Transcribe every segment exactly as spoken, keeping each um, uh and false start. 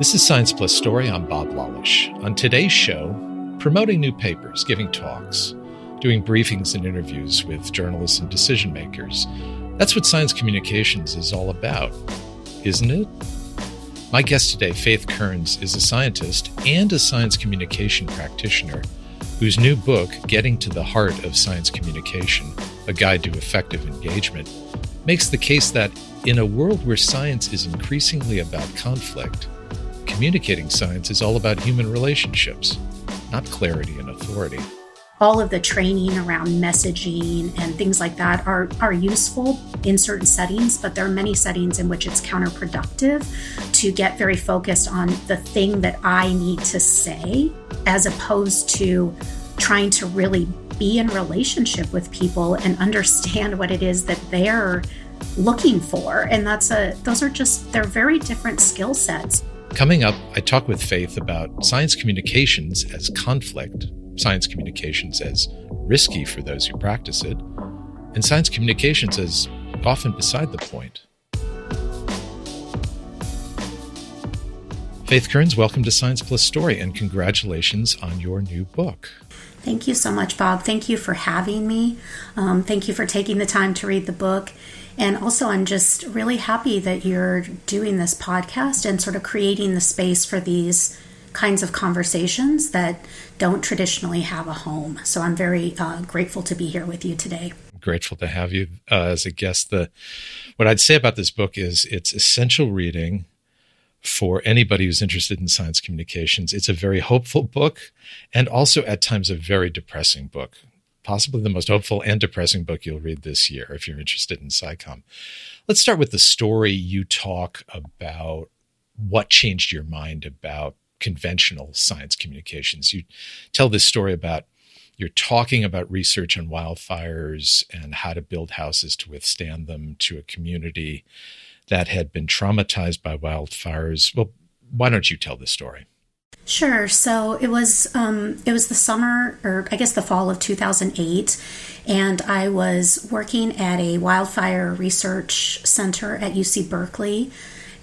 This is Science Plus Story. I'm Bob Lawlish. On today's show, promoting new papers, giving talks, doing briefings and interviews with journalists and decision makers. That's what science communications is all about, isn't it? My guest today, Faith Kearns, is a scientist and a science communication practitioner whose new book, Getting to the Heart of Science Communication, A Guide to Effective Engagement, makes the case that in a world where science is increasingly about conflict, communicating science is all about human relationships, not clarity and authority. All of the training around messaging and things like that are, are useful in certain settings, but there are many settings in which it's counterproductive to get very focused on the thing that I need to say, as opposed to trying to really be in relationship with people and understand what it is that they're looking for. And that's a, those are just, they're very different skill sets. Coming up, I talk with Faith about science communications as conflict, science communications as risky for those who practice it, and science communications as often beside the point. Faith Kearns, welcome to Science Plus Story, and congratulations on your new book. Thank you so much, Bob. Thank you for having me. Um, thank you for taking the time to read the book. And also, I'm just really happy that you're doing this podcast and sort of creating the space for these kinds of conversations that don't traditionally have a home. So I'm very uh, grateful to be here with you today. Grateful to have you uh, as a guest. The what I'd say about this book is it's essential reading for anybody who's interested in science communications. It's a very hopeful book, and also at times a very depressing book, possibly the most hopeful and depressing book you'll read this year if you're interested in SciComm. Let's start with the story you talk about what changed your mind about conventional science communications. You tell this story about you're talking about research on wildfires and how to build houses to withstand them to a community that had been traumatized by wildfires. Well, why don't you tell this story? Sure. So it was um, it was the summer, or I guess the fall of two thousand eight, and I was working at a wildfire research center at U C Berkeley,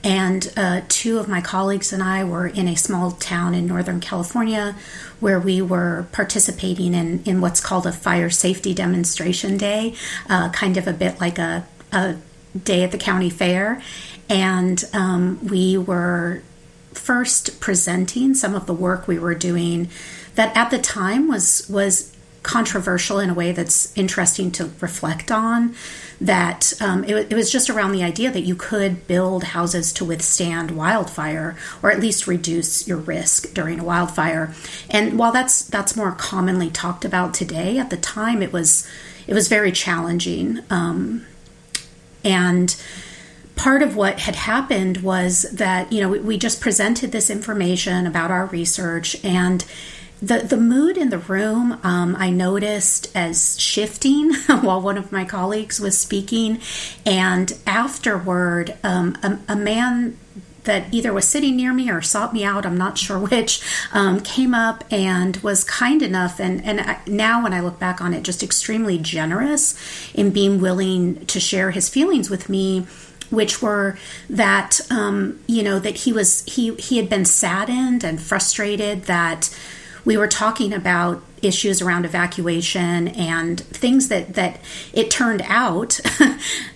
and uh, two of my colleagues and I were in a small town in Northern California where we were participating in, in what's called a fire safety demonstration day, uh, kind of a bit like a, a day at the county fair, and um, we were first presenting some of the work we were doing that at the time was was controversial in a way that's interesting to reflect on, that um, it, it was just around the idea that you could build houses to withstand wildfire, or at least reduce your risk during a wildfire. And while that's that's more commonly talked about today, at the time it was it was very challenging. Um, and part of what had happened was that, you know, we, we just presented this information about our research, and the, the mood in the room, um, I noticed as shifting while one of my colleagues was speaking. And afterward, um, a, a man that either was sitting near me or sought me out, I'm not sure which, um, came up and was kind enough. And, and I, now when I look back on it, just extremely generous in being willing to share his feelings with me, which were that, um, you know, that he was, he, he had been saddened and frustrated that we were talking about issues around evacuation and things that, that it turned out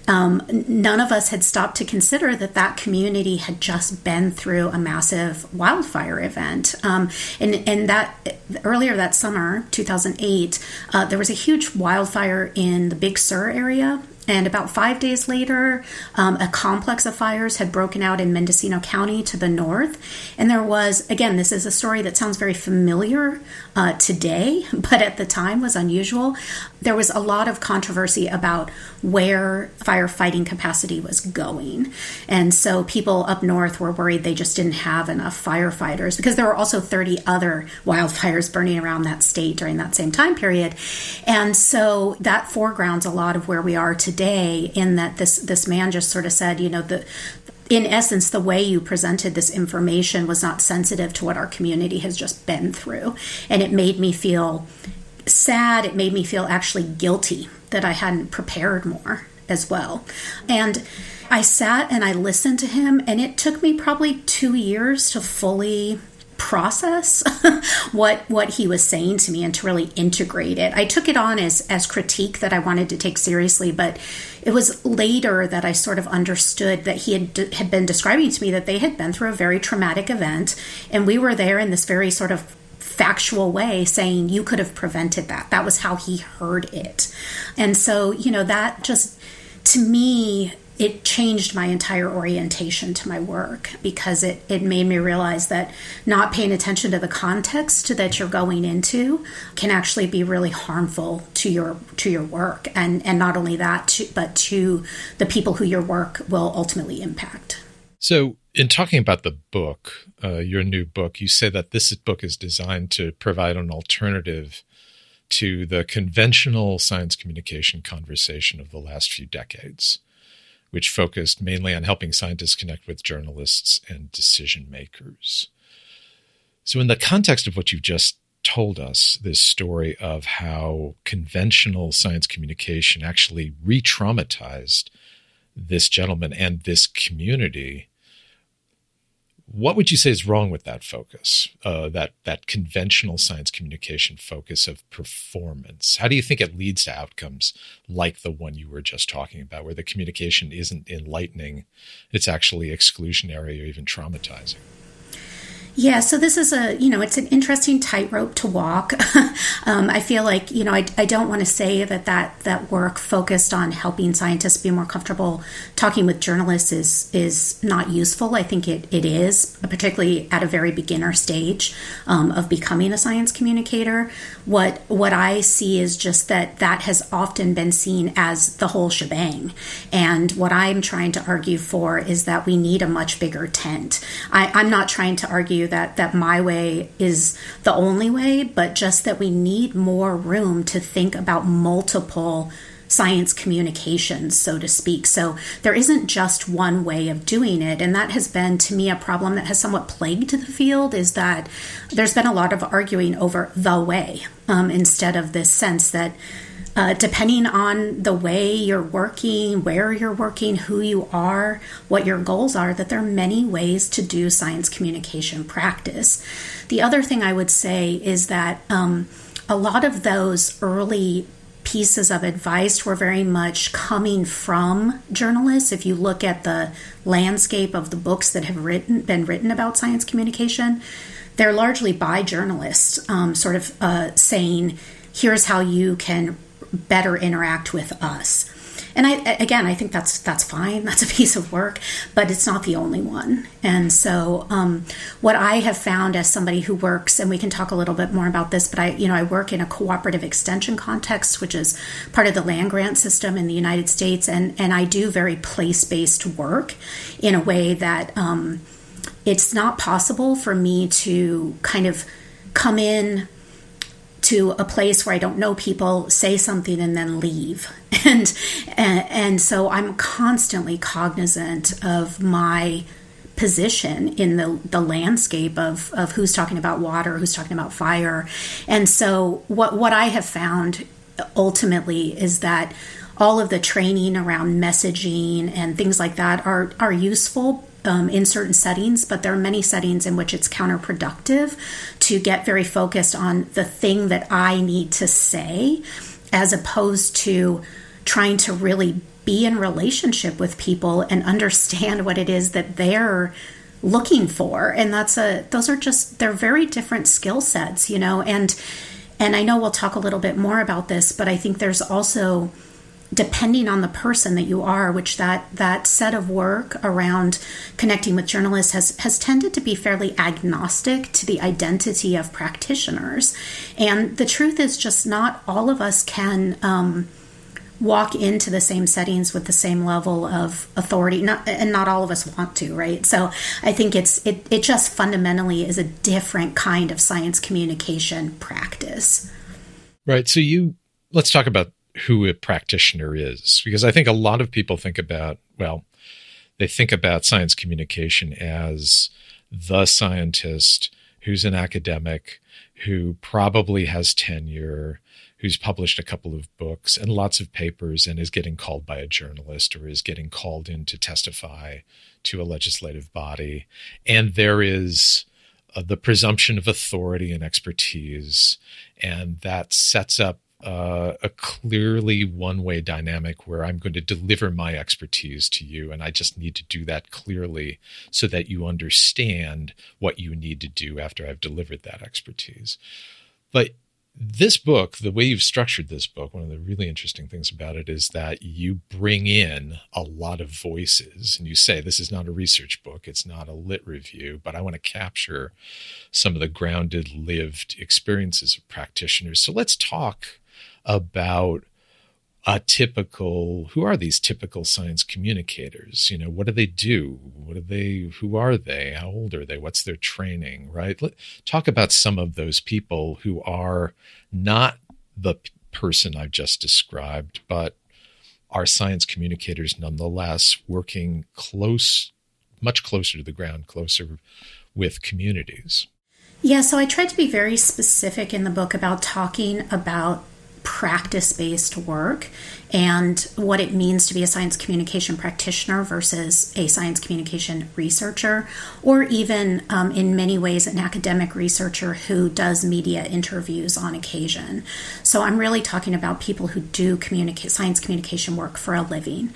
um, none of us had stopped to consider that that community had just been through a massive wildfire event. Um, and, and that earlier that summer, two thousand eight, uh, there was a huge wildfire in the Big Sur area. And about five days later, um, a complex of fires had broken out in Mendocino County to the north. And there was, again, this is a story that sounds very familiar uh, today, but at the time was unusual. There was a lot of controversy about where firefighting capacity was going. And so people up north were worried they just didn't have enough firefighters, because there were also thirty other wildfires burning around that state during that same time period. And so that foregrounds a lot of where we are today. Today, in that this this man just sort of said, you know, the in essence, the way you presented this information was not sensitive to what our community has just been through. And it made me feel sad. It made me feel actually guilty that I hadn't prepared more as well. And I sat and I listened to him, and it took me probably two years to fully process what what he was saying to me and to really integrate it. I took it on as as critique that I wanted to take seriously, but it was later that I sort of understood that he had had been describing to me that they had been through a very traumatic event, and we were there in this very sort of factual way saying, you could have prevented that. That was how he heard it. And so, you know, that just, to me, it changed my entire orientation to my work, because it, it made me realize that not paying attention to the context that you're going into can actually be really harmful to your to your work. And, and not only that, to, but to the people who your work will ultimately impact. So in talking about the book, uh, your new book, you say that this book is designed to provide an alternative to the conventional science communication conversation of the last few decades, which focused mainly on helping scientists connect with journalists and decision makers. So in the context of what you've just told us, this story of how conventional science communication actually re-traumatized this gentleman and this community, what would you say is wrong with that focus, uh, that, that conventional science communication focus of performance? How do you think it leads to outcomes like the one you were just talking about, where the communication isn't enlightening, it's actually exclusionary or even traumatizing? Yeah, so this is a, you know, it's an interesting tightrope to walk. um, I feel like, you know, I, I don't want to say that, that that work focused on helping scientists be more comfortable talking with journalists is is not useful. I think it, it is, particularly at a very beginner stage um, of becoming a science communicator. What what I see is just that that has often been seen as the whole shebang. And what I'm trying to argue for is that we need a much bigger tent. I, I'm not trying to argue that that my way is the only way, but just that we need more room to think about multiple science communications, so to speak. So there isn't just one way of doing it. And that has been, to me, a problem that has somewhat plagued the field, is that there's been a lot of arguing over the way um, instead of this sense that Uh, depending on the way you're working, where you're working, who you are, what your goals are, that there are many ways to do science communication practice. The other thing I would say is that um, a lot of those early pieces of advice were very much coming from journalists. If you look at the landscape of the books that have written been written about science communication, they're largely by journalists, um, sort of uh, saying, here's how you can better interact with us. And I, again, I think that's that's fine. That's a piece of work, but it's not the only one. And so um, what I have found as somebody who works, and we can talk a little bit more about this, but I, you know, I work in a cooperative extension context, which is part of the land grant system in the United States. And, and I do very place-based work in a way that um, it's not possible for me to kind of come in to a place where I don't know people, say something, and then leave. And, and and so I'm constantly cognizant of my position in the the landscape of, of who's talking about water, who's talking about fire. And so what what I have found ultimately is that all of the training around messaging and things like that are, are useful Um, in certain settings, but there are many settings in which it's counterproductive to get very focused on the thing that I need to say, as opposed to trying to really be in relationship with people and understand what it is that they're looking for. And that's a, those are just, they're very different skill sets, you know, and, and I know we'll talk a little bit more about this, but I think there's also, depending on the person that you are, which that, that set of work around connecting with journalists has, has tended to be fairly agnostic to the identity of practitioners. And the truth is just not all of us can um, walk into the same settings with the same level of authority, not, and not all of us want to, right? So I think it's it, it just fundamentally is a different kind of science communication practice. Right. So you let's talk about who a practitioner is, because I think a lot of people think about, well, they think about science communication as the scientist who's an academic, who probably has tenure, who's published a couple of books and lots of papers and is getting called by a journalist or is getting called in to testify to a legislative body. And there is uh, the presumption of authority and expertise, and that sets up Uh, a clearly one-way dynamic where I'm going to deliver my expertise to you, and I just need to do that clearly so that you understand what you need to do after I've delivered that expertise. But this book, the way you've structured this book, one of the really interesting things about it is that you bring in a lot of voices and you say, this is not a research book, it's not a lit review, but I want to capture some of the grounded, lived experiences of practitioners. So let's talk about a typical, who are these typical science communicators? You know, what do they do? What are they, who are they? How old are they? What's their training, right? Let, talk about some of those people who are not the p- person I've just described, but are science communicators nonetheless, working close, much closer to the ground, closer with communities. Yeah, so I tried to be very specific in the book about talking about practice-based work and what it means to be a science communication practitioner versus a science communication researcher, or even um, in many ways an academic researcher who does media interviews on occasion. So I'm really talking about people who do communicate science communication work for a living.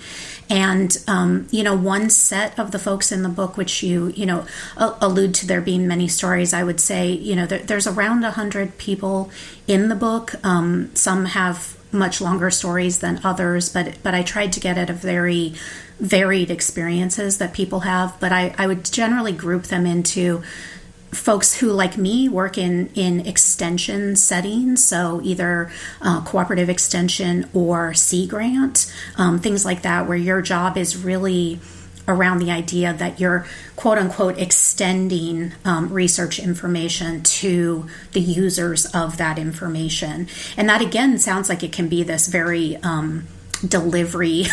And, um, you know, one set of the folks in the book, which you, you know, a- allude to there being many stories, I would say, you know, there, there's around one hundred people in the book. Um, some have much longer stories than others, but but I tried to get at a very varied experiences that people have. But I, I would generally group them into folks who, like me, work in, in extension settings, so either uh, cooperative extension or Sea Grant, um, things like that, where your job is really around the idea that you're, quote unquote, extending um, research information to the users of that information. And that, again, sounds like it can be this very um, delivery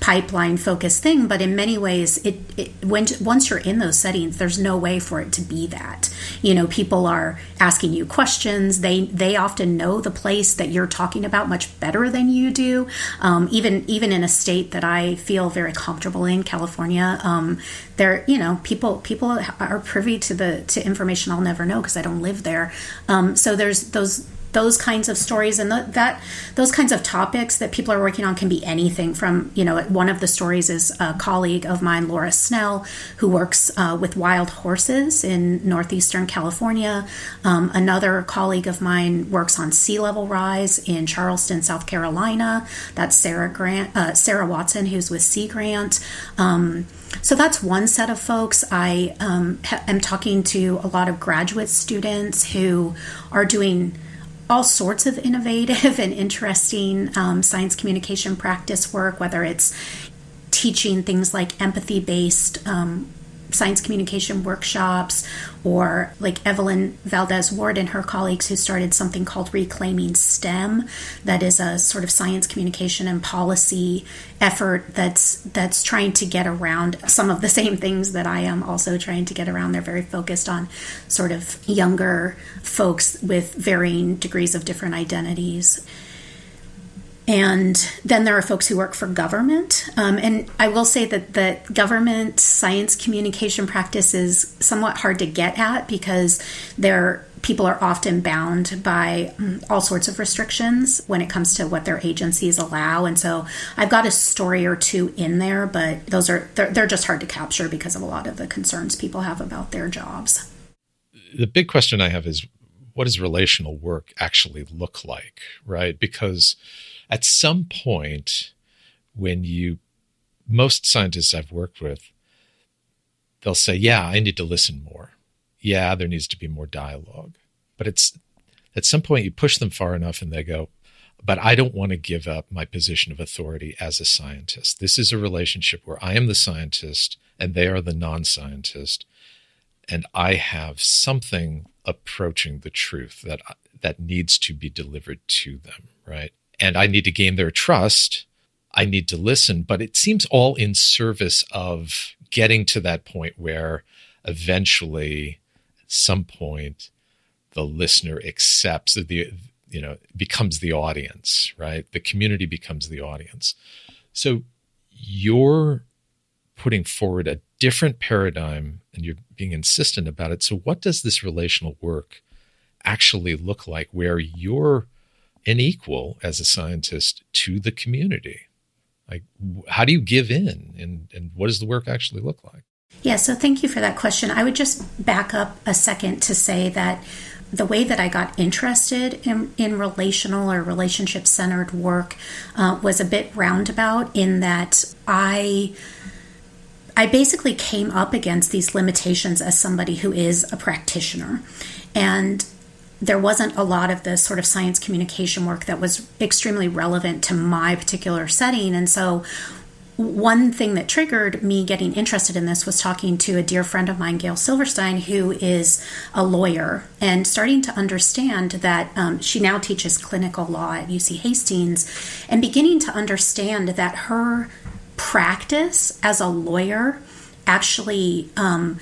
pipeline focused thing, but in many ways, it, it when once you're in those settings, there's no way for it to be that. You know, people are asking you questions. They they often know the place that you're talking about much better than you do. Um, even even in a state that I feel very comfortable in, California, um, there you know people people are privy to the to information I'll never know because I don't live there. Um, so there's those. Those kinds of stories and the, that those kinds of topics that people are working on can be anything from, you know, one of the stories is a colleague of mine, Laura Snell, who works uh, with wild horses in northeastern California. Um, another colleague of mine works on sea level rise in Charleston, South Carolina. That's Sarah Grant, uh, Sarah Watson, who's with Sea Grant. Um, So that's one set of folks. I um, ha- am talking to a lot of graduate students who are doing all sorts of innovative and interesting um, science communication practice work, whether it's teaching things like empathy-based um, science communication workshops, or like Evelyn Valdez Ward and her colleagues who started something called Reclaiming STEM, that is a sort of science communication and policy effort that's that's trying to get around some of the same things that I am also trying to get around. They're very focused on sort of younger folks with varying degrees of different identities. And then there are folks who work for government. Um, and I will say that the government science communication practice is somewhat hard to get at because they're people are often bound by all sorts of restrictions when it comes to what their agencies allow. And so I've got a story or two in there, but those are they're, they're just hard to capture because of a lot of the concerns people have about their jobs. The big question I have is, what does relational work actually look like, right? Because at some point, when you, most scientists I've worked with, they'll say, yeah, I need to listen more. Yeah, there needs to be more dialogue. But it's at some point you push them far enough and they go, but I don't want to give up my position of authority as a scientist. This is a relationship where I am the scientist and they are the non-scientist. And I have something approaching the truth that that needs to be delivered to them, right? And I need to gain their trust. I need to listen, but it seems all in service of getting to that point where eventually, at some point, the listener accepts that the you know, becomes the audience, right? The community becomes the audience. So you're putting forward a different paradigm and you're being insistent about it. So what does this relational work actually look like where you're an equal as a scientist to the community? Like, how do you give in, and, and what does the work actually look like? Yeah, so thank you for that question. I would just back up a second to say that the way that I got interested in, in relational or relationship-centered work uh, was a bit roundabout, in that I... I basically came up against these limitations as somebody who is a practitioner. And there wasn't a lot of the sort of science communication work that was extremely relevant to my particular setting. And so one thing that triggered me getting interested in this was talking to a dear friend of mine, Gail Silverstein, who is a lawyer, and starting to understand that um, she now teaches clinical law at U C Hastings, and beginning to understand that her practice as a lawyer actually um,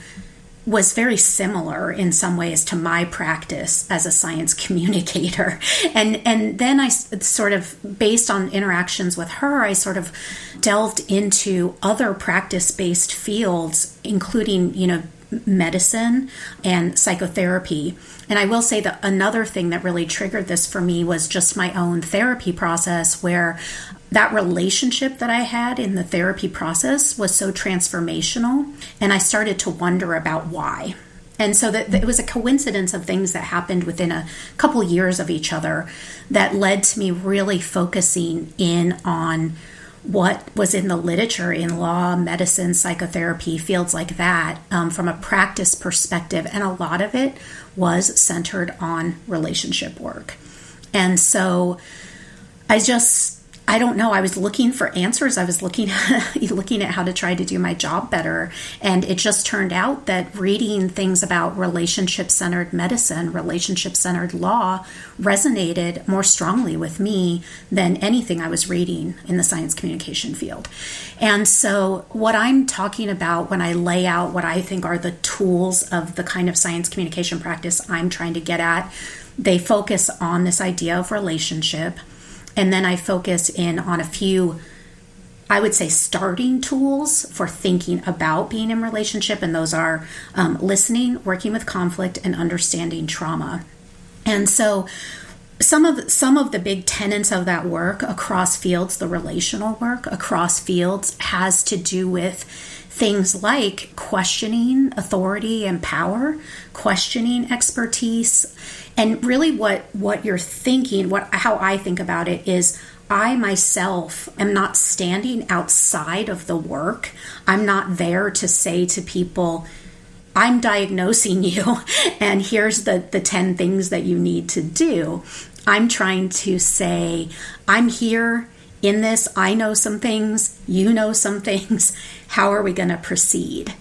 was very similar in some ways to my practice as a science communicator. And and then I sort of, based on interactions with her, I sort of delved into other practice-based fields, including, you know, medicine and psychotherapy. And I will say that another thing that really triggered this for me was just my own therapy process, where that relationship that I had in the therapy process was so transformational, and I started to wonder about why. And so that, that it was a coincidence of things that happened within a couple years of each other that led to me really focusing in on what was in the literature in law, medicine, psychotherapy, fields like that, um, from a practice perspective. And a lot of it was centered on relationship work. And so I just, I don't know, I was looking for answers. I was looking, looking at how to try to do my job better. And it just turned out that reading things about relationship-centered medicine, relationship-centered law resonated more strongly with me than anything I was reading in the science communication field. And so what I'm talking about when I lay out what I think are the tools of the kind of science communication practice I'm trying to get at, they focus on this idea of relationship. And then I focus in on a few, I would say, starting tools for thinking about being in relationship. And those are um, listening, working with conflict, and understanding trauma. And so some of some of the big tenets of that work across fields, the relational work across fields, has to do with things like questioning authority and power, questioning expertise. And really what, what you're thinking, what how I think about it is, I myself am not standing outside of the work. I'm not there to say to people, I'm diagnosing you, and here's the, the ten things that you need to do. I'm trying to say, I'm here in this, I know some things, you know some things, how are we going to proceed?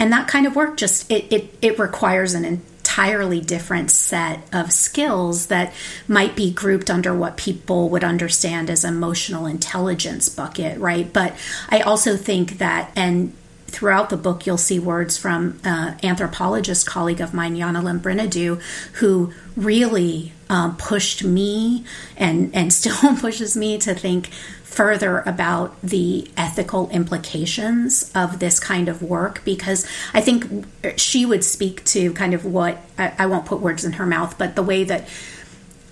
And that kind of work just, it it, it requires an entirely different set of skills that might be grouped under what people would understand as emotional intelligence bucket, right? But I also think that, and throughout the book, you'll see words from uh, anthropologist colleague of mine, Yana Limbrinidou, who really um, pushed me and, and still pushes me to think further about the ethical implications of this kind of work, because I think she would speak to kind of what, I, I won't put words in her mouth, but the way that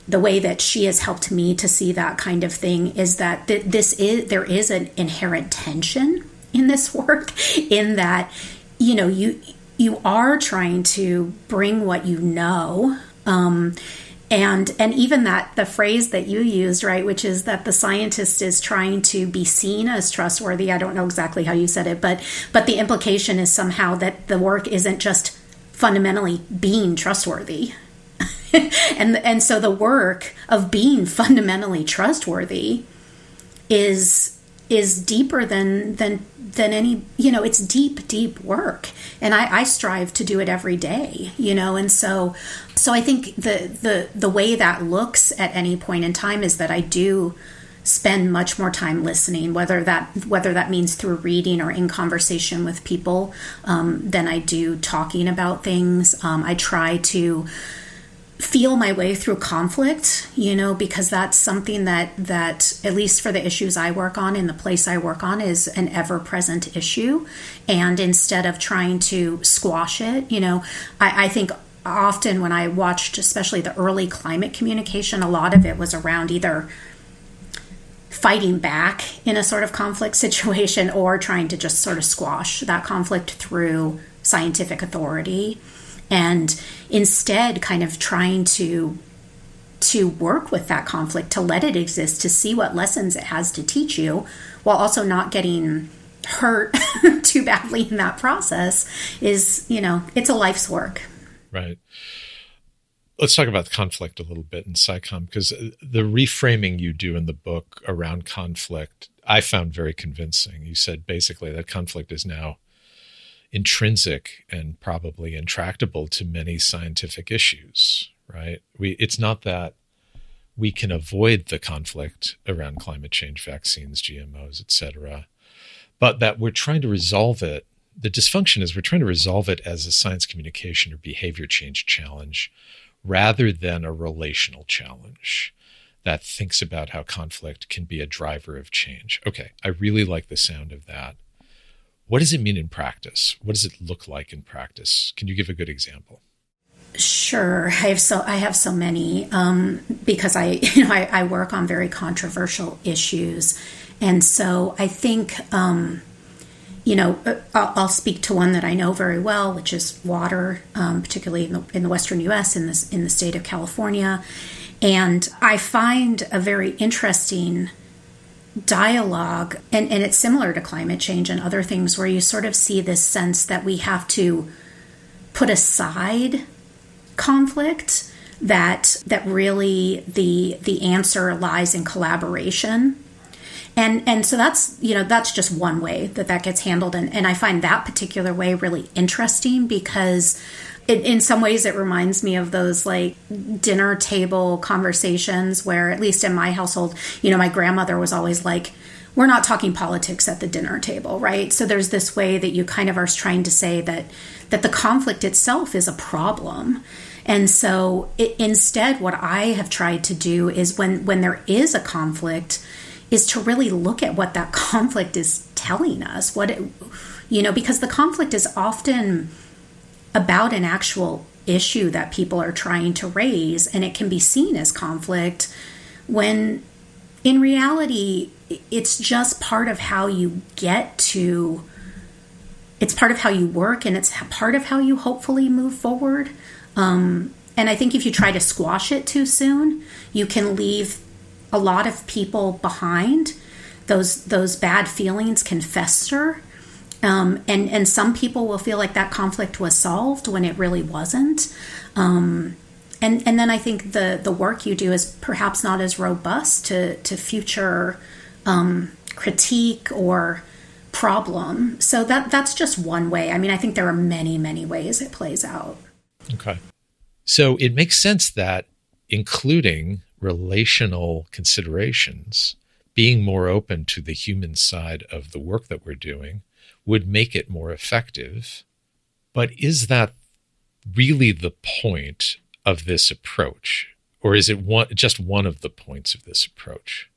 the way that she has helped me to see that kind of thing is that th- this is there is an inherent tension in this work, in that, you know, you you are trying to bring what you know, um, and and even that, the phrase that you used, right, which is that the scientist is trying to be seen as trustworthy. I don't know exactly how you said it, but but the implication is somehow that the work isn't just fundamentally being trustworthy, and and so the work of being fundamentally trustworthy is is deeper than than. than any, you know, it's deep, deep work. And I, I strive to do it every day, you know, and so so I think the, the, the way that looks at any point in time is that I do spend much more time listening, whether that whether that means through reading or in conversation with people, um, than I do talking about things. Um, I try to feel my way through conflict, you know, because that's something that, that at least for the issues I work on in the place I work on is an ever-present issue. And instead of trying to squash it, you know, I, I think often when I watched, especially the early climate communication, a lot of it was around either fighting back in a sort of conflict situation or trying to just sort of squash that conflict through scientific authority. And instead kind of trying to to work with that conflict, to let it exist, to see what lessons it has to teach you, while also not getting hurt too badly in that process is, you know, it's a life's work. Right. Let's talk about conflict a little bit in SciComm, because the reframing you do in the book around conflict, I found very convincing. You said basically that conflict is now intrinsic and probably intractable to many scientific issues, right? We, it's not that we can avoid the conflict around climate change, vaccines, G M Os, et cetera, but that we're trying to resolve it. The dysfunction is we're trying to resolve it as a science communication or behavior change challenge rather than a relational challenge that thinks about how conflict can be a driver of change. Okay, I really like the sound of that. What does it mean in practice? What does it look like in practice? Can you give a good example? Sure. I have so I have so many um, because I, you know, I, I work on very controversial issues. And so I think, um, you know, I'll, I'll speak to one that I know very well, which is water, um, particularly in the, in the Western U S, in this, in the state of California. And I find a very interesting dialogue, and, and it's similar to climate change and other things where you sort of see this sense that we have to put aside conflict, that that really the the answer lies in collaboration. And and so that's, you know, that's just one way that that gets handled. And, and I find that particular way really interesting because it, in some ways it reminds me of those like dinner table conversations where, at least in my household, you know, my grandmother was always like, we're not talking politics at the dinner table, right? So there's this way that you kind of are trying to say that that the conflict itself is a problem. And so it, instead, what I have tried to do is when when there is a conflict, is to really look at what that conflict is telling us, what it, you know, because the conflict is often about an actual issue that people are trying to raise, and it can be seen as conflict when in reality, it's just part of how you get to, it's part of how you work, and it's part of how you hopefully move forward. Um, and I think if you try to squash it too soon, you can leave a lot of people behind. Those those bad feelings can fester. Um, and, and some people will feel like that conflict was solved when it really wasn't. Um, and, and then I think the, the work you do is perhaps not as robust to, to future um, critique or problem. So that that's just one way. I mean, I think there are many, many ways it plays out. Okay. So it makes sense that including relational considerations, being more open to the human side of the work that we're doing would make it more effective. But is that really the point of this approach? Or is it one, just one of the points of this approach?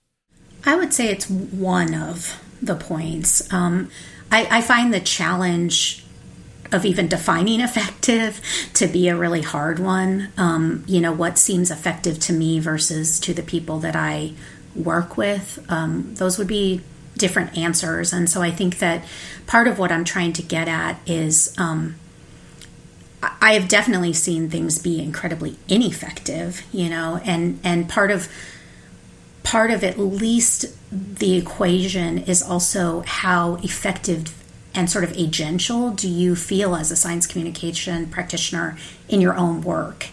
I would say it's one of the points. Um, I, I find the challenge of even defining effective to be a really hard one. Um, you know, what seems effective to me versus to the people that I work with, um, those would be different answers. And so I think that part of what I'm trying to get at is um, I have definitely seen things be incredibly ineffective, you know, and, and part of part of at least the equation is also how effective and sort of agential do you feel as a science communication practitioner in your own work.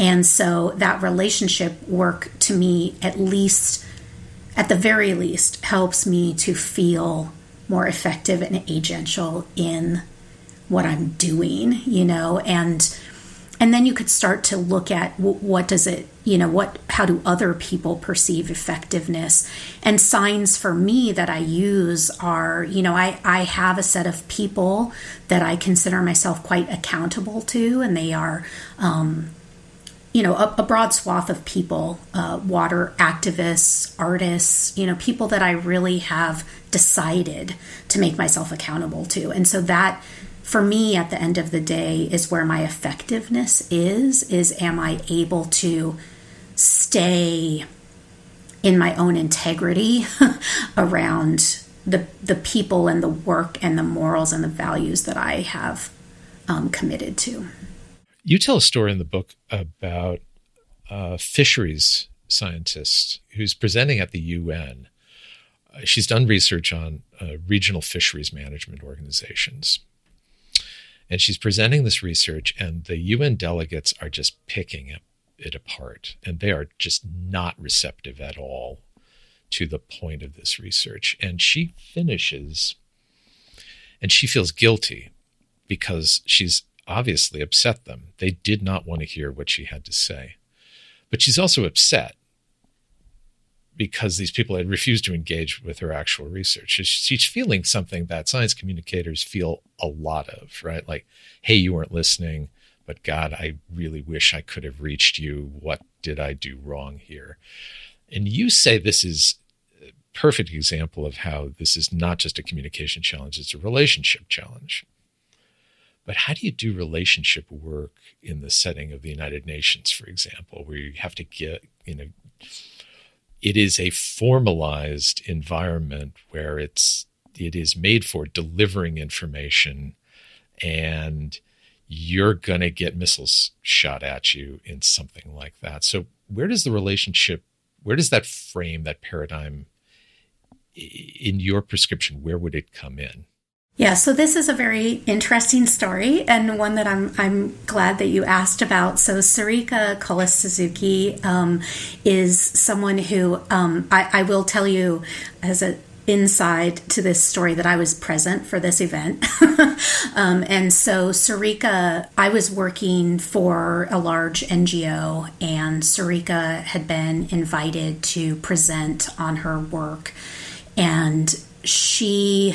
And so that relationship work to me, at least at the very least, helps me to feel more effective and agential in what I'm doing, you know, and and then you could start to look at what does it, you know, what, how do other people perceive effectiveness? And signs for me that I use are, you know, I, I have a set of people that I consider myself quite accountable to, and they are um, you know, a, a broad swath of people, uh, water activists, artists, you know, people that I really have decided to make myself accountable to. And so that, for me, at the end of the day, is where my effectiveness is, is am I able to stay in my own integrity around the the people and the work and the morals and the values that I have um, committed to. You tell a story in the book about a fisheries scientist who's presenting at the U N. She's done research on uh, regional fisheries management organizations. And she's presenting this research, and the U N delegates are just picking it, it apart. And they are just not receptive at all to the point of this research. And she finishes, and she feels guilty because she's obviously upset them. They did not want to hear what she had to say. But she's also upset because these people had refused to engage with her actual research. She's feeling something that science communicators feel a lot of, right? Like, hey, you weren't listening, but God, I really wish I could have reached you. What did I do wrong here? And you say this is a perfect example of how this is not just a communication challenge, it's a relationship challenge. But how do you do relationship work in the setting of the United Nations, for example, where you have to get, you know, it is a formalized environment where it's it is made for delivering information, and you're going to get missiles shot at you in something like that. So where does the relationship, where does that frame, that paradigm in your prescription, where would it come in? Yeah, so this is a very interesting story, and one that I'm I'm glad that you asked about. So Sarika Kulas Suzuki um, is someone who um, I, I will tell you as an inside to this story that I was present for this event. um, and so Sarika, I was working for a large N G O, and Sarika had been invited to present on her work, and she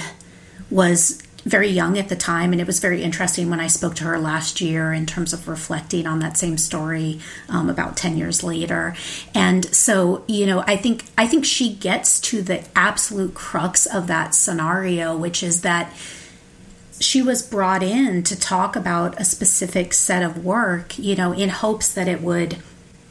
was very young at the time. And it was very interesting when I spoke to her last year in terms of reflecting on that same story um, about ten years later. And so, you know, I think I think she gets to the absolute crux of that scenario, which is that she was brought in to talk about a specific set of work, you know, in hopes that it would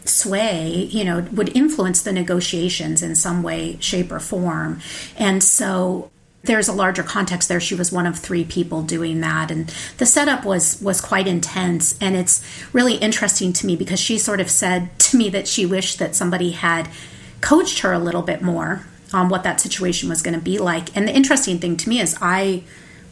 sway, you know, would influence the negotiations in some way, shape, or form. And so there's a larger context there. She was one of three people doing that. And the setup was was quite intense. And it's really interesting to me because she sort of said to me that she wished that somebody had coached her a little bit more on what that situation was going to be like. And the interesting thing to me is I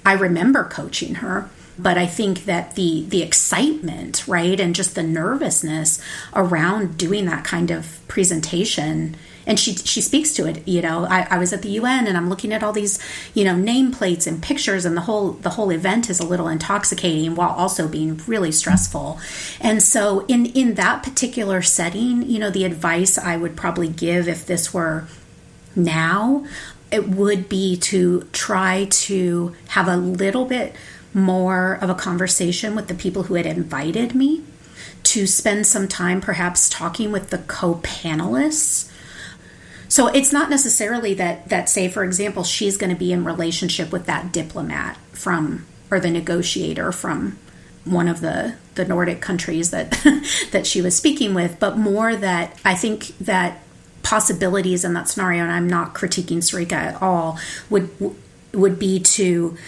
I remember coaching her. But I think that the the excitement, right, and just the nervousness around doing that kind of presentation, and she she speaks to it, you know, I, I was at the U N and I'm looking at all these, you know, nameplates and pictures, and the whole the whole event is a little intoxicating while also being really stressful. And so in, in that particular setting, you know, the advice I would probably give if this were now, it would be to try to have a little bit more of a conversation with the people who had invited me, to spend some time perhaps talking with the co-panelists. So it's not necessarily that, that, say, for example, she's going to be in relationship with that diplomat from, or the negotiator from one of the, the Nordic countries that, that she was speaking with, but more that I think that possibilities in that scenario, and I'm not critiquing Sarika at all, would would be to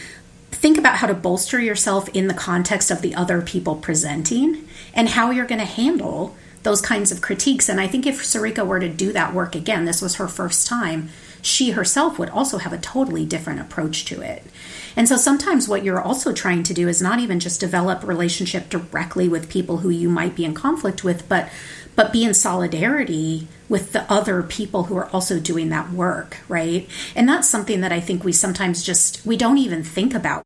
think about how to bolster yourself in the context of the other people presenting and how you're going to handle those kinds of critiques. And I think if Sarika were to do that work again, this was her first time, she herself would also have a totally different approach to it. And so sometimes what you're also trying to do is not even just develop relationship directly with people who you might be in conflict with, but but be in solidarity with the other people who are also doing that work, right? And that's something that I think we sometimes just, we don't even think about.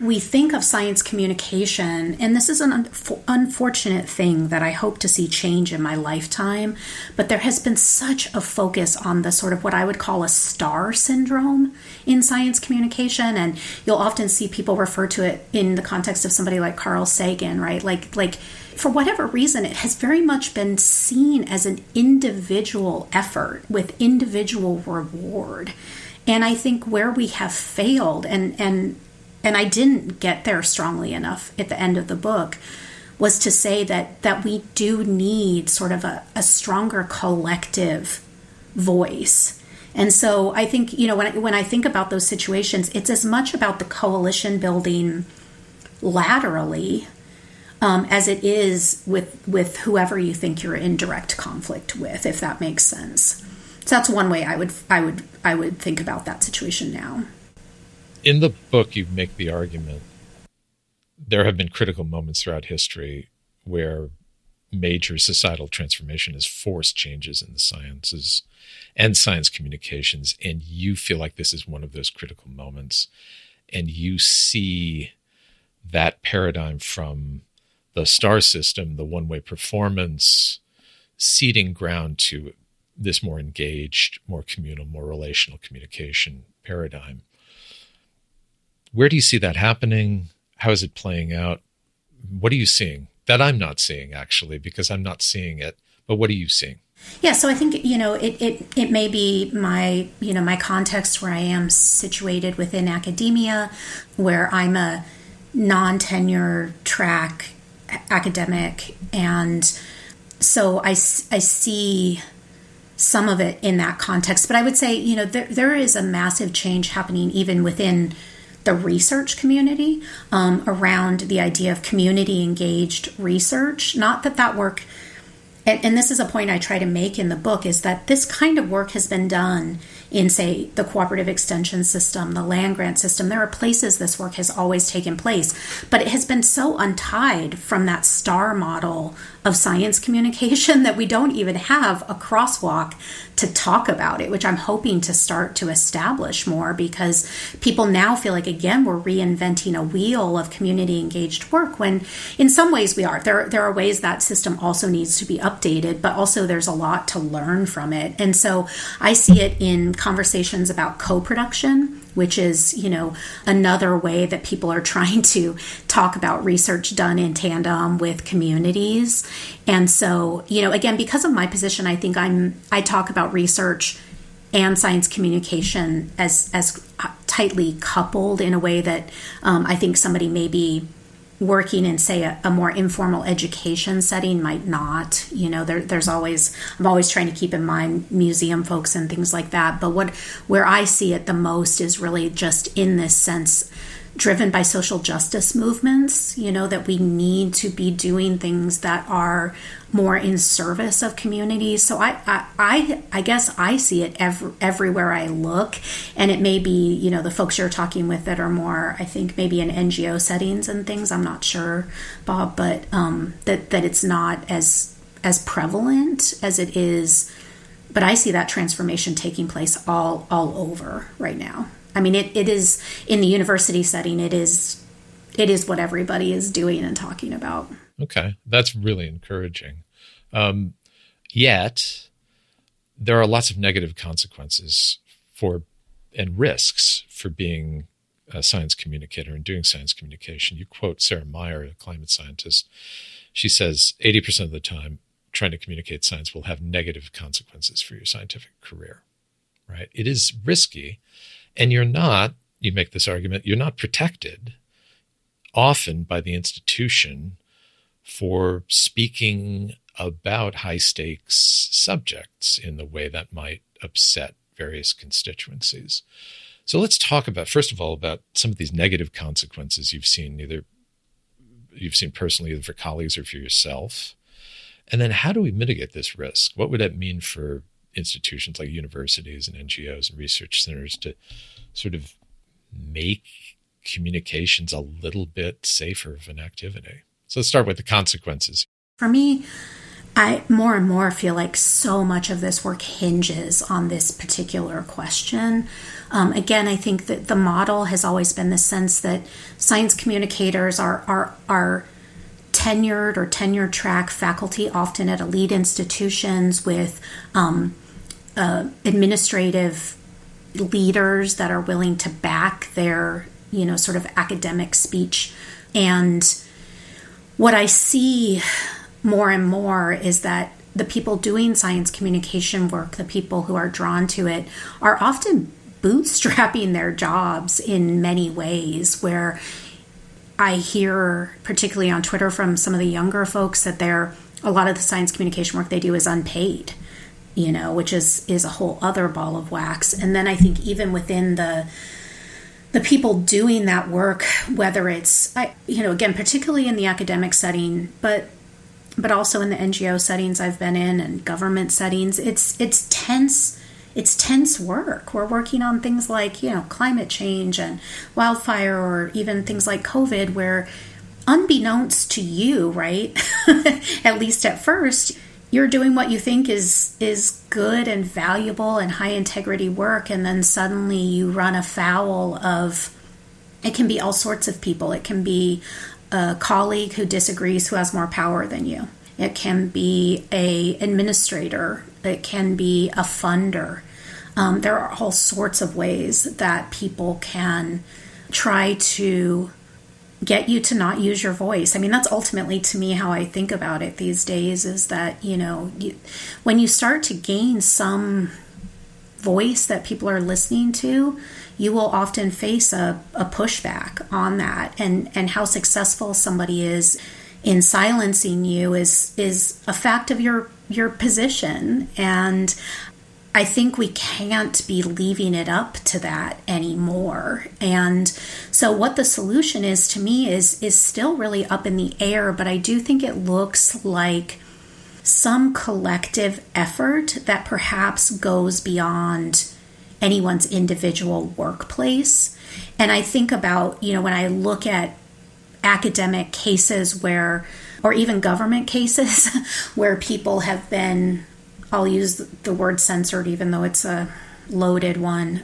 We think of science communication, and this is an un- unfortunate thing that I hope to see change in my lifetime, but there has been such a focus on the sort of what I would call a star syndrome in science communication, and you'll often see people refer to it in the context of somebody like Carl Sagan, right? Like, like for whatever reason, it has very much been seen as an individual effort with individual reward. And I think where we have failed, and and And I didn't get there strongly enough at the end of the book, was to say that that we do need sort of a, a stronger collective voice. And so I think, you know, when I, when I think about those situations, it's as much about the coalition building laterally um, as it is with with whoever you think you're in direct conflict with, if that makes sense. So that's one way I would I would I would think about that situation now. In the book, you make the argument there have been critical moments throughout history where major societal transformation has forced changes in the sciences and science communications, and you feel like this is one of those critical moments, and you see that paradigm from the star system, the one-way performance, seeding ground to this more engaged, more communal, more relational communication paradigm. Where do you see that happening? How is it playing out? What are you seeing that I'm not seeing, actually, because I'm not seeing it? But what are you seeing? Yeah, so I think, you know, it it it may be my, you know, my context where I am situated within academia, where I'm a non-tenure track academic. And so I, I see some of it in that context. But I would say, you know, there there is a massive change happening even within the research community um, around the idea of community engaged research. Not that that work, and, and this is a point I try to make in the book, is that this kind of work has been done in, say, the cooperative extension system, the land grant system. There are places this work has always taken place, but it has been so untied from that star model of science communication that we don't even have a crosswalk to talk about it, which I'm hoping to start to establish more, because people now feel like, again, we're reinventing a wheel of community engaged work, when in some ways we are. There, there are ways that system also needs to be updated, but also there's a lot to learn from it. And so I see it in conversations about co-production, which is, you know, another way that people are trying to talk about research done in tandem with communities. And so, you know, again, because of my position, I think I'm, I talk about research and science communication as, as tightly coupled in a way that um, I think somebody maybe working in, say, a, a more informal education setting might not. You know, there, there's always, I'm always trying to keep in mind museum folks and things like that. But what where I see it the most is really just in this sense driven by social justice movements, you know, that we need to be doing things that are more in service of communities. So I I, I, I guess I see it every, everywhere I look. And it may be, you know, the folks you're talking with that are more, I think, maybe in N G O settings and things. I'm not sure, Bob, but um, that, that it's not as as prevalent as it is. But I see that transformation taking place all all over right now. I mean, it, it is in the university setting, it is it is what everybody is doing and talking about. Okay. That's really encouraging. Um, yet, there are lots of negative consequences for and risks for being a science communicator and doing science communication. You quote Sarah Meyer, a climate scientist. She says eighty percent of the time trying to communicate science will have negative consequences for your scientific career, right? It is risky. And you're not, you make this argument, you're not protected often by the institution for speaking about high stakes subjects in the way that might upset various constituencies. So let's talk about, first of all, about some of these negative consequences you've seen, either you've seen personally, either for colleagues or for yourself. And then how do we mitigate this risk? What would that mean for institutions like universities and N G Os and research centers to sort of make communications a little bit safer of an activity? So let's start with the consequences. For me, I more and more feel like so much of this work hinges on this particular question. Um, again, I think that the model has always been the sense that science communicators are are are tenured or tenure track faculty, often at elite institutions with um, uh, administrative leaders that are willing to back their, you know, sort of academic speech. And what I see more and more is that the people doing science communication work, the people who are drawn to it, are often bootstrapping their jobs in many ways, where I hear, particularly on Twitter from some of the younger folks, that they're, a lot of the science communication work they do is unpaid, you know, which is, is a whole other ball of wax. And then I think even within the the people doing that work, whether it's, I, you know, again, particularly in the academic setting, but but also in the N G O settings I've been in and government settings, it's it's tense, it's tense work. We're working on things like, you know, climate change and wildfire, or even things like COVID, where unbeknownst to you, right, at least at first, you're doing what you think is is good and valuable and high integrity work, and then suddenly you run afoul of, it can be all sorts of people. It can be a colleague who disagrees, who has more power than you. It can be a administrator. It can be a funder. Um, there are all sorts of ways that people can try to get you to not use your voice. I mean, that's ultimately, to me, how I think about it these days, is that, you know, you, when you start to gain some voice that people are listening to, you will often face a, a pushback on that. And, and how successful somebody is in silencing you is is a fact of your, your position. And I think we can't be leaving it up to that anymore. And so what the solution is, to me, is is still really up in the air, but I do think it looks like some collective effort that perhaps goes beyond anyone's individual workplace. And I think about, you know, when I look at academic cases where, or even government cases where people have been, I'll use the word censored, even though it's a loaded one,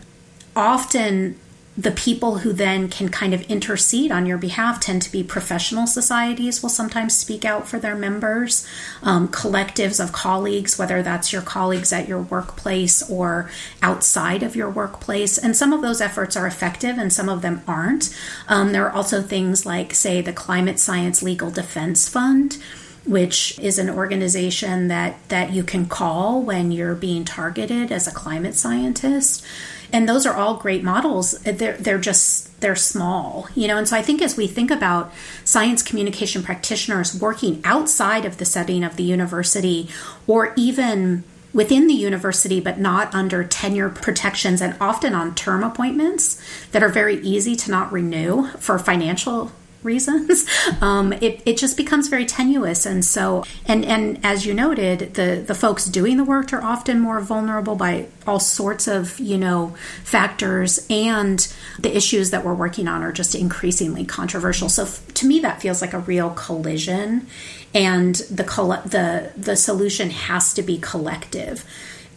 often the people who then can kind of intercede on your behalf tend to be professional societies will sometimes speak out for their members, um, collectives of colleagues, whether that's your colleagues at your workplace or outside of your workplace. And some of those efforts are effective and some of them aren't. Um, there are also things like, say, the Climate Science Legal Defense Fund, which is an organization that, that you can call when you're being targeted as a climate scientist. And those are all great models. They're, they're just, they're small, you know. And so I think as we think about science communication practitioners working outside of the setting of the university, or even within the university, but not under tenure protections, and often on term appointments that are very easy to not renew for financial reasons, um, it, it just becomes very tenuous. And so, and, and as you noted, the, the folks doing the work are often more vulnerable by all sorts of, you know, factors, and the issues that we're working on are just increasingly controversial. So f- to me, that feels like a real collision, and the, coll- the, the solution has to be collective.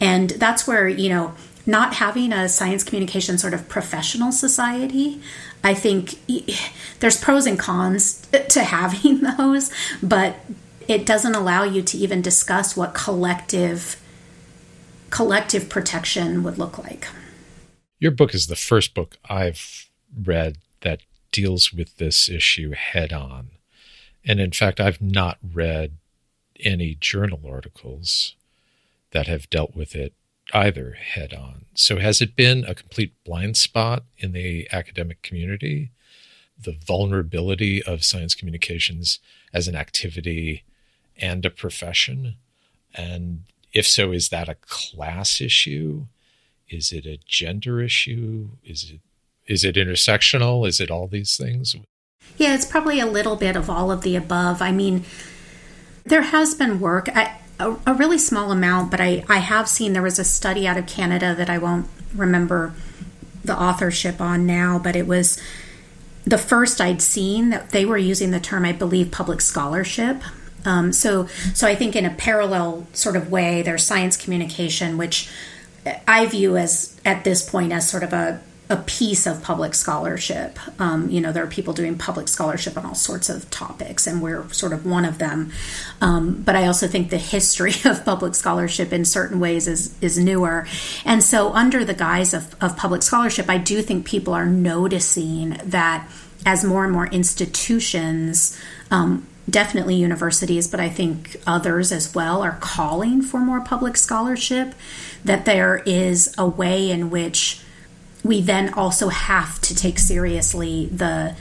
And that's where, you know, not having a science communication sort of professional society, I think there's pros and cons to having those, but it doesn't allow you to even discuss what collective collective protection would look like. Your book is the first book I've read that deals with this issue head on. And in fact, I've not read any journal articles that have dealt with it either head on. So has it been a complete blind spot in the academic community, the vulnerability of science communications as an activity and a profession? And if so, is that a class issue? Is it a gender issue? Is it is it intersectional? Is it all these things? Yeah, it's probably a little bit of all of the above. I mean, there has been work. I, A, a really small amount, but I, I have seen there was a study out of Canada that I won't remember the authorship on now, but it was the first I'd seen that they were using the term, I believe, public scholarship Um, so, so I think in a parallel sort of way, there's science communication, which I view as at this point as sort of a, a piece of public scholarship. Um, you know, there are people doing public scholarship on all sorts of topics, and we're sort of one of them. Um, but I also think the history of public scholarship in certain ways is is newer. And so under the guise of, of public scholarship, I do think people are noticing that as more and more institutions, um, definitely universities, but I think others as well, are calling for more public scholarship, that there is a way in which we then also have to take seriously the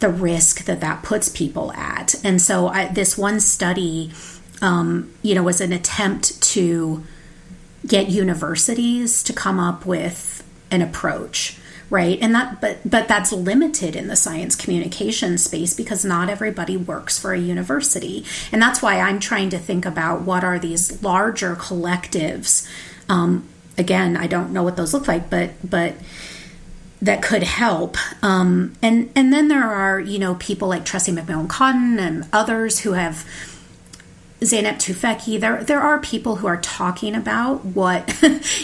the risk that that puts people at. And so I, this one study, um, you know, was an attempt to get universities to come up with an approach, right? And that, but but that's limited in the science communication space because not everybody works for a university, and that's why I'm trying to think about what are these larger collectives. Um, Again, I don't know what those look like, but but that could help. Um, and and then there are, you know, people like Tressie McMillan-Cotton and others who have, Zeynep Tufekki. There there are people who are talking about what,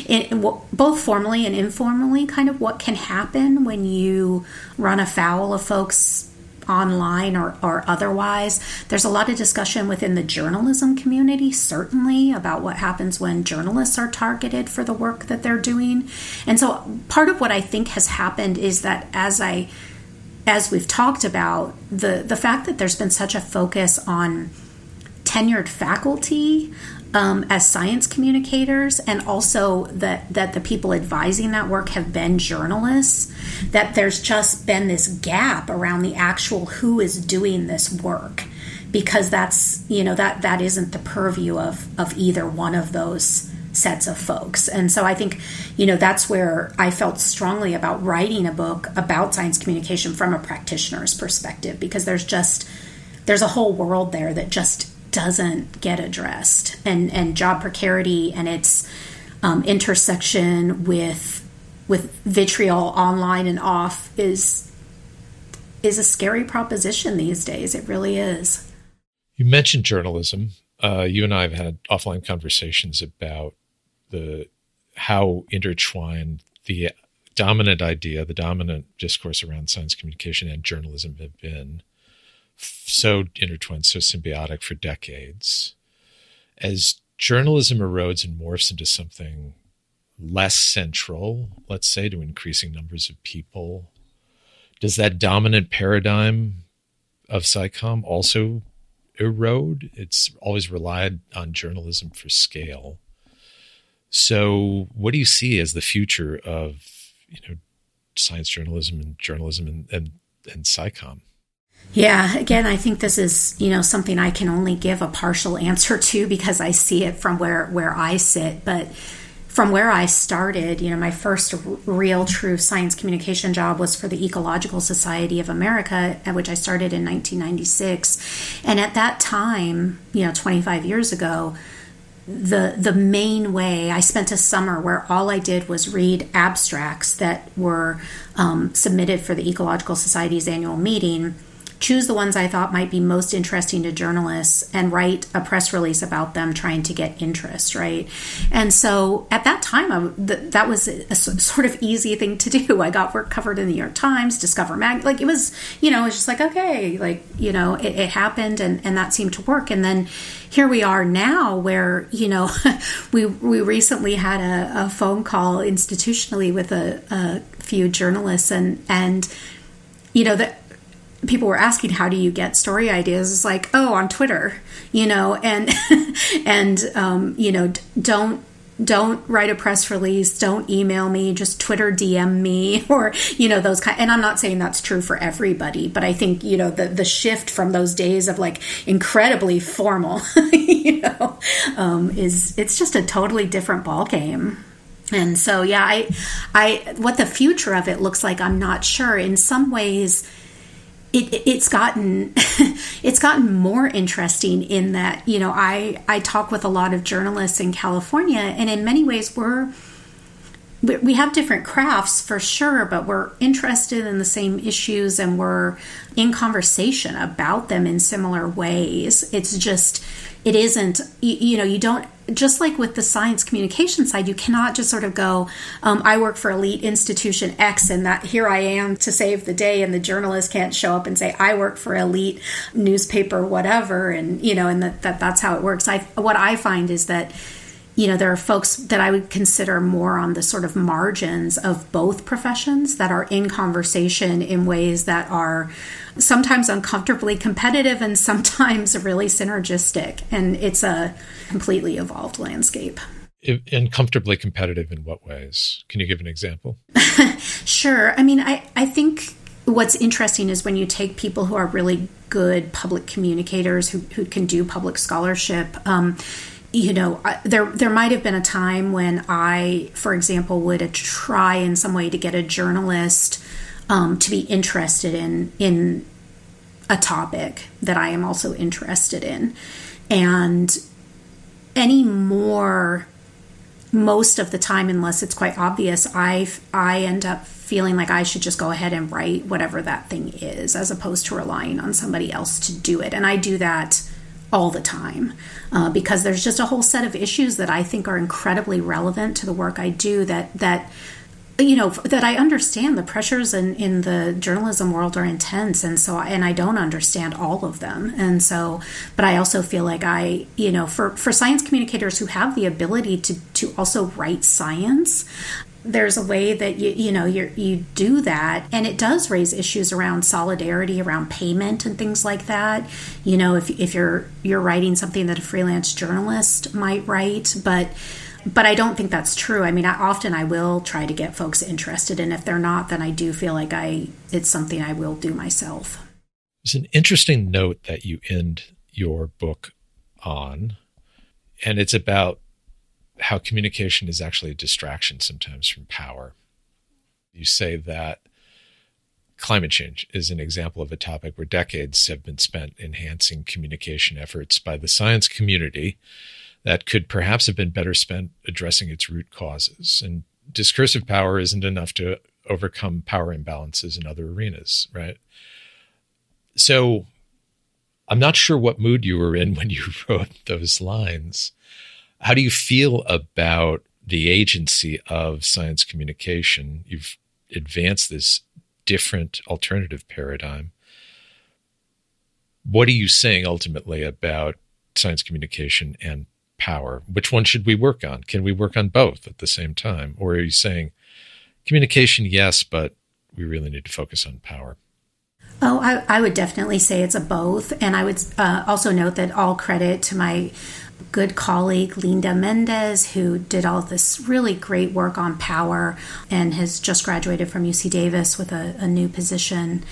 in, what, both formally and informally, kind of what can happen when you run afoul of folks online or, or otherwise. There's a lot of discussion within the journalism community, certainly, about what happens when journalists are targeted for the work that they're doing. And so part of what I think has happened is that as I, as we've talked about, the, the fact that there's been such a focus on tenured faculty um, as science communicators, and also that, that the people advising that work have been journalists, that there's just been this gap around the actual who is doing this work, because that's, you know, that, that isn't the purview of, of either one of those sets of folks. And so I think, you know, that's where I felt strongly about writing a book about science communication from a practitioner's perspective, because there's just, there's a whole world there that just doesn't get addressed, and and job precarity and its um, intersection with with vitriol online and off is is a scary proposition these days. It really is. You mentioned journalism. Uh, you and I have had offline conversations about the how intertwined the dominant idea, the dominant discourse around science communication and journalism have been. So intertwined, so symbiotic for decades. As journalism erodes and morphs into something less central, let's say, to increasing numbers of people, does that dominant paradigm of SciComm also erode? It's always relied on journalism for scale. So what do you see as the future of, you know, science journalism and journalism and, and, and SciComm? Yeah, again, I think this is, you know, something I can only give a partial answer to because I see it from where, where I sit. But from where I started, you know, my first real true science communication job was for the Ecological Society of America, at which I started in nineteen ninety-six. And at that time, you know, twenty-five years ago, the the main way, I spent a summer where all I did was read abstracts that were um, submitted for the Ecological Society's annual meeting, choose the ones I thought might be most interesting to journalists, and write a press release about them, trying to get interest, right? And so at that time, I, th- that was a, a sort of easy thing to do. I got work covered in the New York Times, Discover Mag, like it was, you know, it's just like, okay, like, you know, it, it happened, and, and that seemed to work. And then here we are now where, you know, we we recently had a, a phone call institutionally with a, a few journalists, and, and you know, the people were asking, how do you get story ideas? It's like, oh, on Twitter, you know, and, and, um, you know, don't, don't write a press release. Don't email me, just Twitter D M me, or, you know, those kind. And I'm not saying that's true for everybody, but I think, you know, the, the shift from those days of like incredibly formal, you know, um, is, it's just a totally different ball game. And so, yeah, I, I, what the future of it looks like, I'm not sure. In some ways, It, it's gotten it's gotten more interesting in that, you know, I, I talk with a lot of journalists in California, and in many ways we're we have different crafts for sure, but we're interested in the same issues and we're in conversation about them in similar ways. It's just, it isn't, you, you know, you don't, just like with the science communication side, you cannot just sort of go, um, I work for elite institution X and that here I am to save the day, and the journalist can't show up and say, I work for elite newspaper, whatever. And, you know, and that, that that's how it works. I, what I find is that, you know, there are folks that I would consider more on the sort of margins of both professions that are in conversation in ways that are sometimes uncomfortably competitive and sometimes really synergistic. And it's a completely evolved landscape. And comfortably competitive in what ways? Can you give an example? Sure. I mean, I, I think what's interesting is when you take people who are really good public communicators who, who can do public scholarship, um, you know, there there might have been a time when I, for example, would try in some way to get a journalist um, to be interested in in a topic that I am also interested in. And anymore, most of the time, unless it's quite obvious, I I end up feeling like I should just go ahead and write whatever that thing is, as opposed to relying on somebody else to do it. And I do that all the time, uh, because there's just a whole set of issues that I think are incredibly relevant to the work I do that, that you know, that I understand the pressures in, in the journalism world are intense. And so, and I don't understand all of them. And so, but I also feel like I, you know, for, for science communicators who have the ability to, to also write science, there's a way that, you you know, you you do that. And it does raise issues around solidarity, around payment and things like that. You know, if if you're you're writing something that a freelance journalist might write. But but I don't think that's true. I mean, I, often I will try to get folks interested. And if they're not, then I do feel like I it's something I will do myself. It's an interesting note that you end your book on. And it's about how communication is actually a distraction sometimes from power. You say that climate change is an example of a topic where decades have been spent enhancing communication efforts by the science community that could perhaps have been better spent addressing its root causes. And discursive power isn't enough to overcome power imbalances in other arenas, right? So I'm not sure what mood you were in when you wrote those lines. How do you feel about the agency of science communication? You've advanced this different alternative paradigm. What are you saying ultimately about science communication and power? Which one should we work on? Can we work on both at the same time? Or are you saying communication, yes, but we really need to focus on power? Oh, I, I would definitely say it's a both. And I would uh, also note that all credit to my good colleague Linda Mendez, who did all this really great work on power and has just graduated from U C Davis with a, a new position.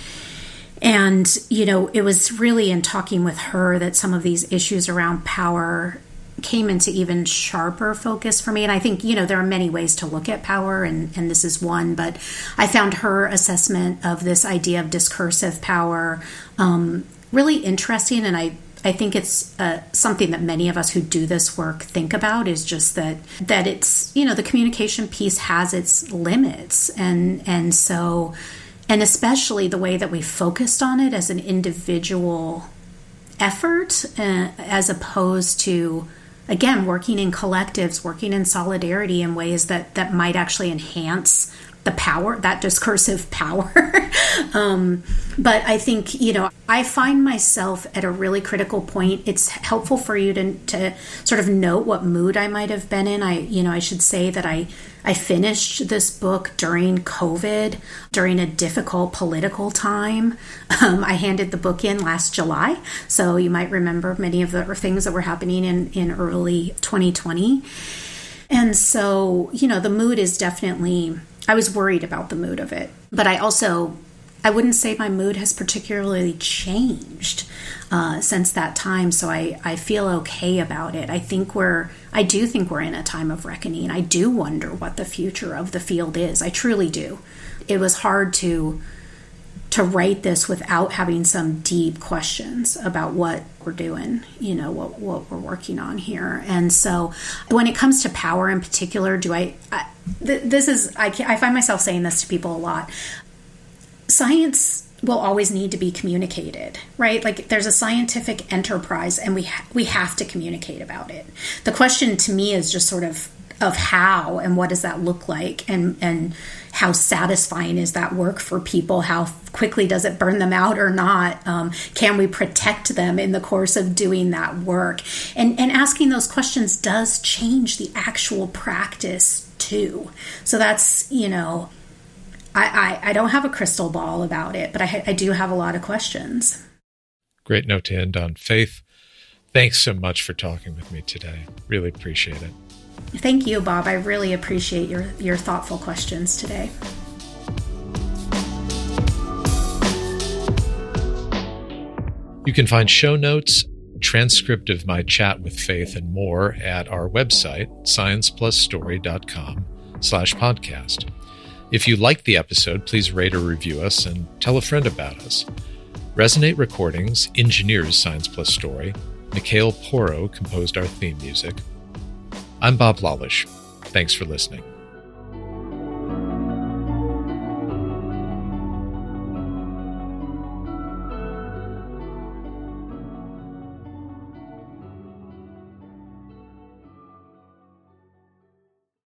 And, you know, it was really in talking with her that some of these issues around power came into even sharper focus for me. And I think, you know, there are many ways to look at power, and, and this is one, but I found her assessment of this idea of discursive power um, really interesting. And I I think it's uh, something that many of us who do this work think about, is just that that it's, you know, the communication piece has its limits. And and so, and especially the way that we focused on it as an individual effort, uh, as opposed to, again, working in collectives, working in solidarity in ways that, that might actually enhance the power, that discursive power. um, but I think, you know, I find myself at a really critical point. It's helpful for you to, to sort of note what mood I might have been in. I, you know, I should say that I, I finished this book during COVID, during a difficult political time. Um, I handed the book in last July. So you might remember many of the things that were happening in, in early twenty twenty. And so, you know, the mood is definitely... I was worried about the mood of it, but I also, I wouldn't say my mood has particularly changed uh, since that time. So I, I feel okay about it. I think we're, I do think we're in a time of reckoning. I do wonder what the future of the field is. I truly do. It was hard to to write this without having some deep questions about what we're doing, you know, what, what we're working on here. And so when it comes to power in particular, do I, I th- this is, I, I find myself saying this to people a lot. Science will always need to be communicated, right? Like there's a scientific enterprise and we ha- we have to communicate about it. The question to me is just sort of, of how and what does that look like, and, and how satisfying is that work for people? How quickly does it burn them out or not? Um, can we protect them in the course of doing that work? And, and asking those questions does change the actual practice too. So that's, you know, I, I, I don't have a crystal ball about it, but I, I do have a lot of questions. Great note to end on. Faith, thanks so much for talking with me today. Really appreciate it. Thank you, Bob. I really appreciate your, your thoughtful questions today. You can find show notes, transcript of my chat with Faith, and more at our website, scienceplusstory.com slash podcast. If you like the episode, please rate or review us and tell a friend about us. Resonate Recordings engineers Science Plus Story. Mikhail Porro composed our theme music. I'm Bob Lawlish. Thanks for listening.